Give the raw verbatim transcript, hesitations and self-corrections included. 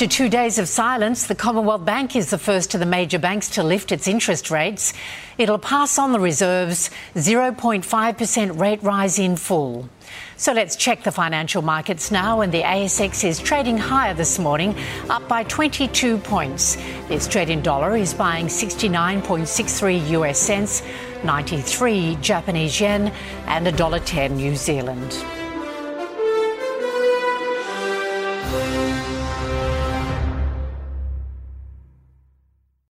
After two days of silence, the Commonwealth Bank is the first of the major banks to lift its interest rates. It'll pass on the reserves' zero point five percent rate rise in full. So let's check the financial markets now, and the A S X is trading higher this morning, up by twenty-two points. The Australian dollar is buying sixty-nine point six three U S cents, ninety-three Japanese yen and one dollar ten New Zealand.